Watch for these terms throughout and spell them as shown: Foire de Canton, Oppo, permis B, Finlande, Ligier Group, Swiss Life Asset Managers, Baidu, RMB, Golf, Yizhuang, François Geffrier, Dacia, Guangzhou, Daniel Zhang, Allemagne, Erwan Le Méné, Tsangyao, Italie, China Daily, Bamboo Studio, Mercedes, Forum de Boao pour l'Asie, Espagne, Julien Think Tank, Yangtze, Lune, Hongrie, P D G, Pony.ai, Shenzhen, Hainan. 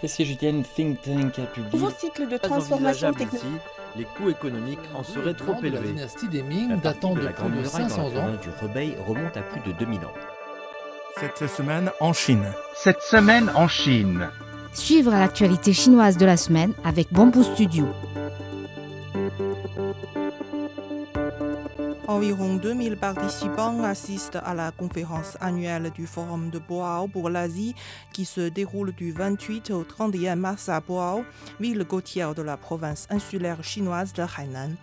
Et si Julien Think Tank a publié nouveau cycle de transformation technologique, les coûts économiques en seraient trop élevés. La dynastie des Ming datant de plus de 500 ans du rebelle remonte à plus de 2000 ans. Cette semaine en Chine. Cette semaine en Chine. Suivre l'actualité chinoise de la semaine avec Bamboo Studio. Environ 2000 participants assistent à la conférence annuelle du Forum de Boao pour l'Asie qui se déroule du 28 au 31 mars à Boao, ville côtière de la province insulaire chinoise de Hainan.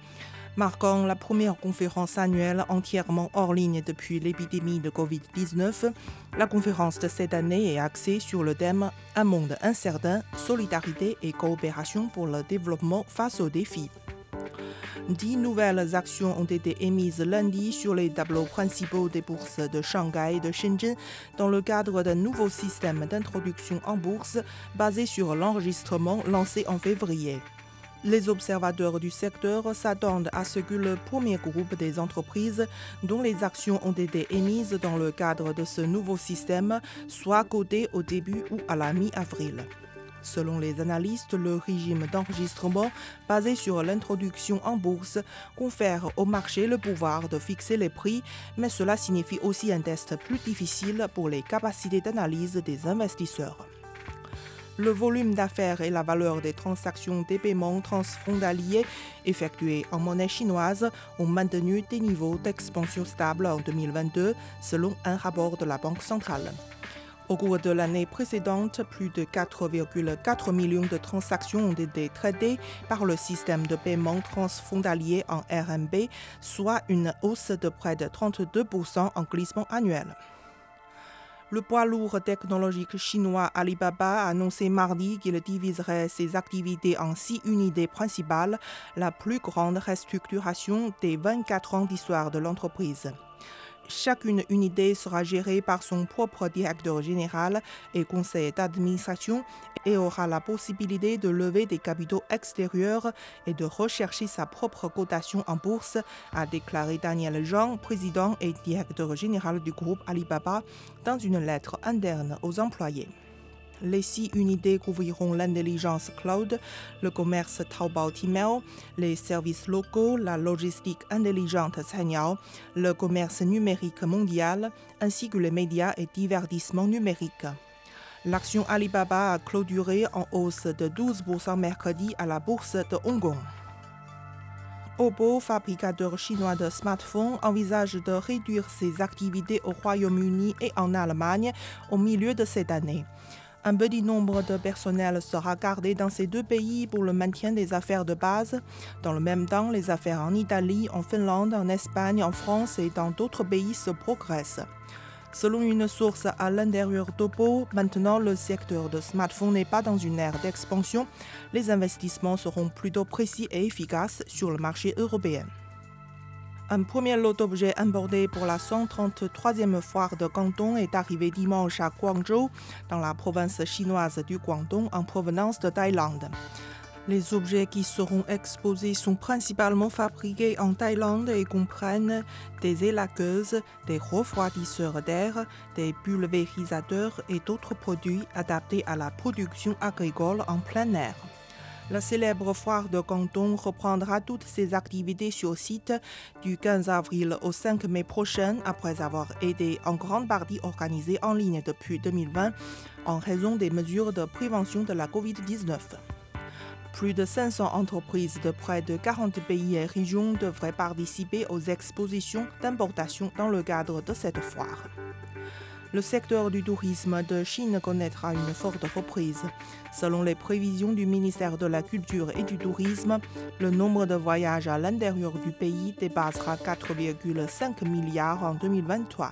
Marquant la première conférence annuelle entièrement hors ligne depuis l'épidémie de Covid-19, la conférence de cette année est axée sur le thème « Un monde incertain, solidarité et coopération pour le développement face aux défis ». 10 nouvelles actions ont été émises lundi sur les tableaux principaux des bourses de Shanghai et de Shenzhen dans le cadre d'un nouveau système d'introduction en bourse basé sur l'enregistrement lancé en février. Les observateurs du secteur s'attendent à ce que le premier groupe des entreprises dont les actions ont été émises dans le cadre de ce nouveau système soit coté au début ou à la mi-avril. Selon les analystes, le régime d'enregistrement basé sur l'introduction en bourse confère au marché le pouvoir de fixer les prix, mais cela signifie aussi un test plus difficile pour les capacités d'analyse des investisseurs. Le volume d'affaires et la valeur des transactions des paiements transfrontaliers effectués en monnaie chinoise ont maintenu des niveaux d'expansion stables en 2022, selon un rapport de la Banque centrale. Au cours de l'année précédente, plus de 4,4 millions de transactions ont été traitées par le système de paiement transfrontalier en RMB, soit une hausse de près de 32% en glissement annuel. Le poids lourd technologique chinois Alibaba a annoncé mardi qu'il diviserait ses activités en 6 unités principales, la plus grande restructuration des 24 ans d'histoire de l'entreprise. Chacune unité sera gérée par son propre directeur général et conseil d'administration et aura la possibilité de lever des capitaux extérieurs et de rechercher sa propre cotation en bourse, a déclaré Daniel Zhang, président et directeur général du groupe Alibaba, dans une lettre interne aux employés. Les 6 unités couvriront l'intelligence cloud, le commerce Taobao T-Mail, les services locaux, la logistique intelligente Tsangyao, le commerce numérique mondial, ainsi que les médias et divertissements numériques. L'action Alibaba a clôturé en hausse de 12% mercredi à la bourse de Hong Kong. Oppo, fabricateur chinois de smartphones, envisage de réduire ses activités au Royaume-Uni et en Allemagne au milieu de cette année. Un petit nombre de personnel sera gardé dans ces 2 pays pour le maintien des affaires de base. Dans le même temps, les affaires en Italie, en Finlande, en Espagne, en France et dans d'autres pays se progressent. Selon une source à l'intérieur d'Oppo, maintenant le secteur de smartphone n'est pas dans une ère d'expansion. Les investissements seront plutôt précis et efficaces sur le marché européen. Un premier lot d'objets importés pour la 133e Foire de Canton est arrivé dimanche à Guangzhou, dans la province chinoise du Guangdong, en provenance de Thaïlande. Les objets qui seront exposés sont principalement fabriqués en Thaïlande et comprennent des élagueuses, des refroidisseurs d'air, des pulvérisateurs et d'autres produits adaptés à la production agricole en plein air. La célèbre foire de Canton reprendra toutes ses activités sur site du 15 avril au 5 mai prochain après avoir été en grande partie organisée en ligne depuis 2020 en raison des mesures de prévention de la Covid-19. Plus de 500 entreprises de près de 40 pays et régions devraient participer aux expositions d'importation dans le cadre de cette foire. Le secteur du tourisme de Chine connaîtra une forte reprise. Selon les prévisions du ministère de la Culture et du Tourisme, le nombre de voyages à l'intérieur du pays dépassera 4,5 milliards en 2023.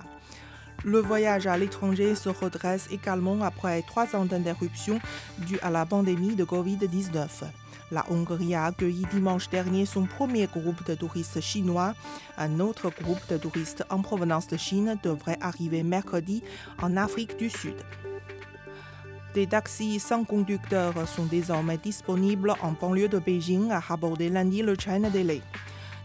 Le voyage à l'étranger se redresse également après 3 ans d'interruption due à la pandémie de Covid-19. La Hongrie a accueilli dimanche dernier son premier groupe de touristes chinois. Un autre groupe de touristes en provenance de Chine devrait arriver mercredi en Afrique du Sud. Des taxis sans conducteur sont désormais disponibles en banlieue de Beijing, a rapporté lundi le China Daily.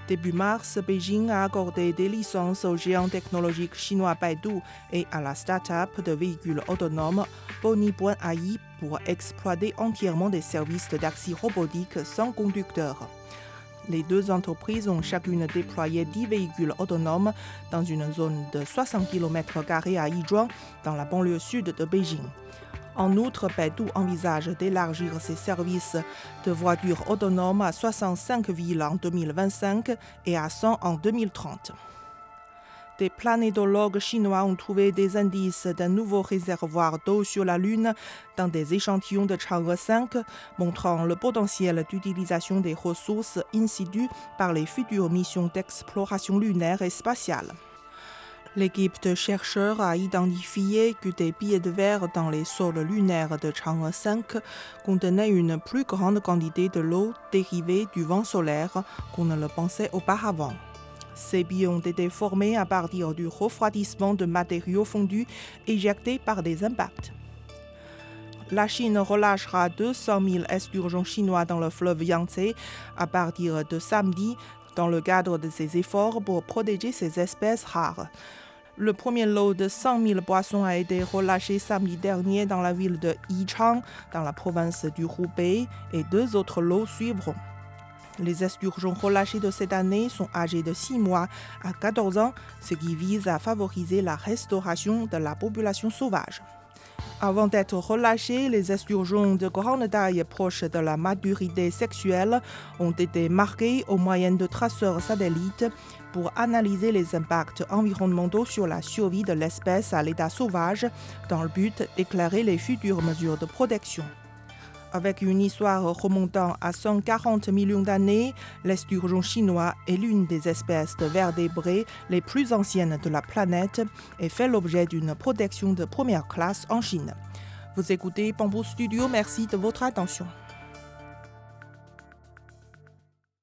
Début mars, Beijing a accordé des licences au géant technologique chinois Baidu et à la start-up de véhicules autonomes Pony.ai pour exploiter entièrement des services de taxi robotique sans conducteur. Les deux entreprises ont chacune déployé 10 véhicules autonomes dans une zone de 60 km² à Yizhuang, dans la banlieue sud de Beijing. En outre, Baidu envisage d'élargir ses services de voitures autonomes à 65 villes en 2025 et à 100 en 2030. Des planétologues chinois ont trouvé des indices d'un nouveau réservoir d'eau sur la Lune dans des échantillons de Chang'e 5, montrant le potentiel d'utilisation des ressources in situ par les futures missions d'exploration lunaire et spatiale. L'équipe de chercheurs a identifié que des billets de verre dans les sols lunaires de Chang'e 5 contenaient une plus grande quantité de l'eau dérivée du vent solaire qu'on ne le pensait auparavant. Ces billets ont été formés à partir du refroidissement de matériaux fondus éjectés par des impacts. La Chine relâchera 200 000 esturgeons chinois dans le fleuve Yangtze à partir de samedi, dans le cadre de ses efforts pour protéger ces espèces rares. Le premier lot de 100 000 poissons a été relâché samedi dernier dans la ville de Yichang, dans la province du Hubei, et deux autres lots suivront. Les esturgeons relâchés de cette année sont âgés de 6 mois à 14 ans, ce qui vise à favoriser la restauration de la population sauvage. Avant d'être relâchés, les esturgeons de grande taille proches de la maturité sexuelle ont été marqués au moyen de traceurs satellites pour analyser les impacts environnementaux sur la survie de l'espèce à l'état sauvage, dans le but d'éclairer les futures mesures de protection. Avec une histoire remontant à 140 millions d'années, l'esturgeon chinois est l'une des espèces de vertébrés les plus anciennes de la planète et fait l'objet d'une protection de première classe en Chine. Vous écoutez Bamboo Studio, merci de votre attention.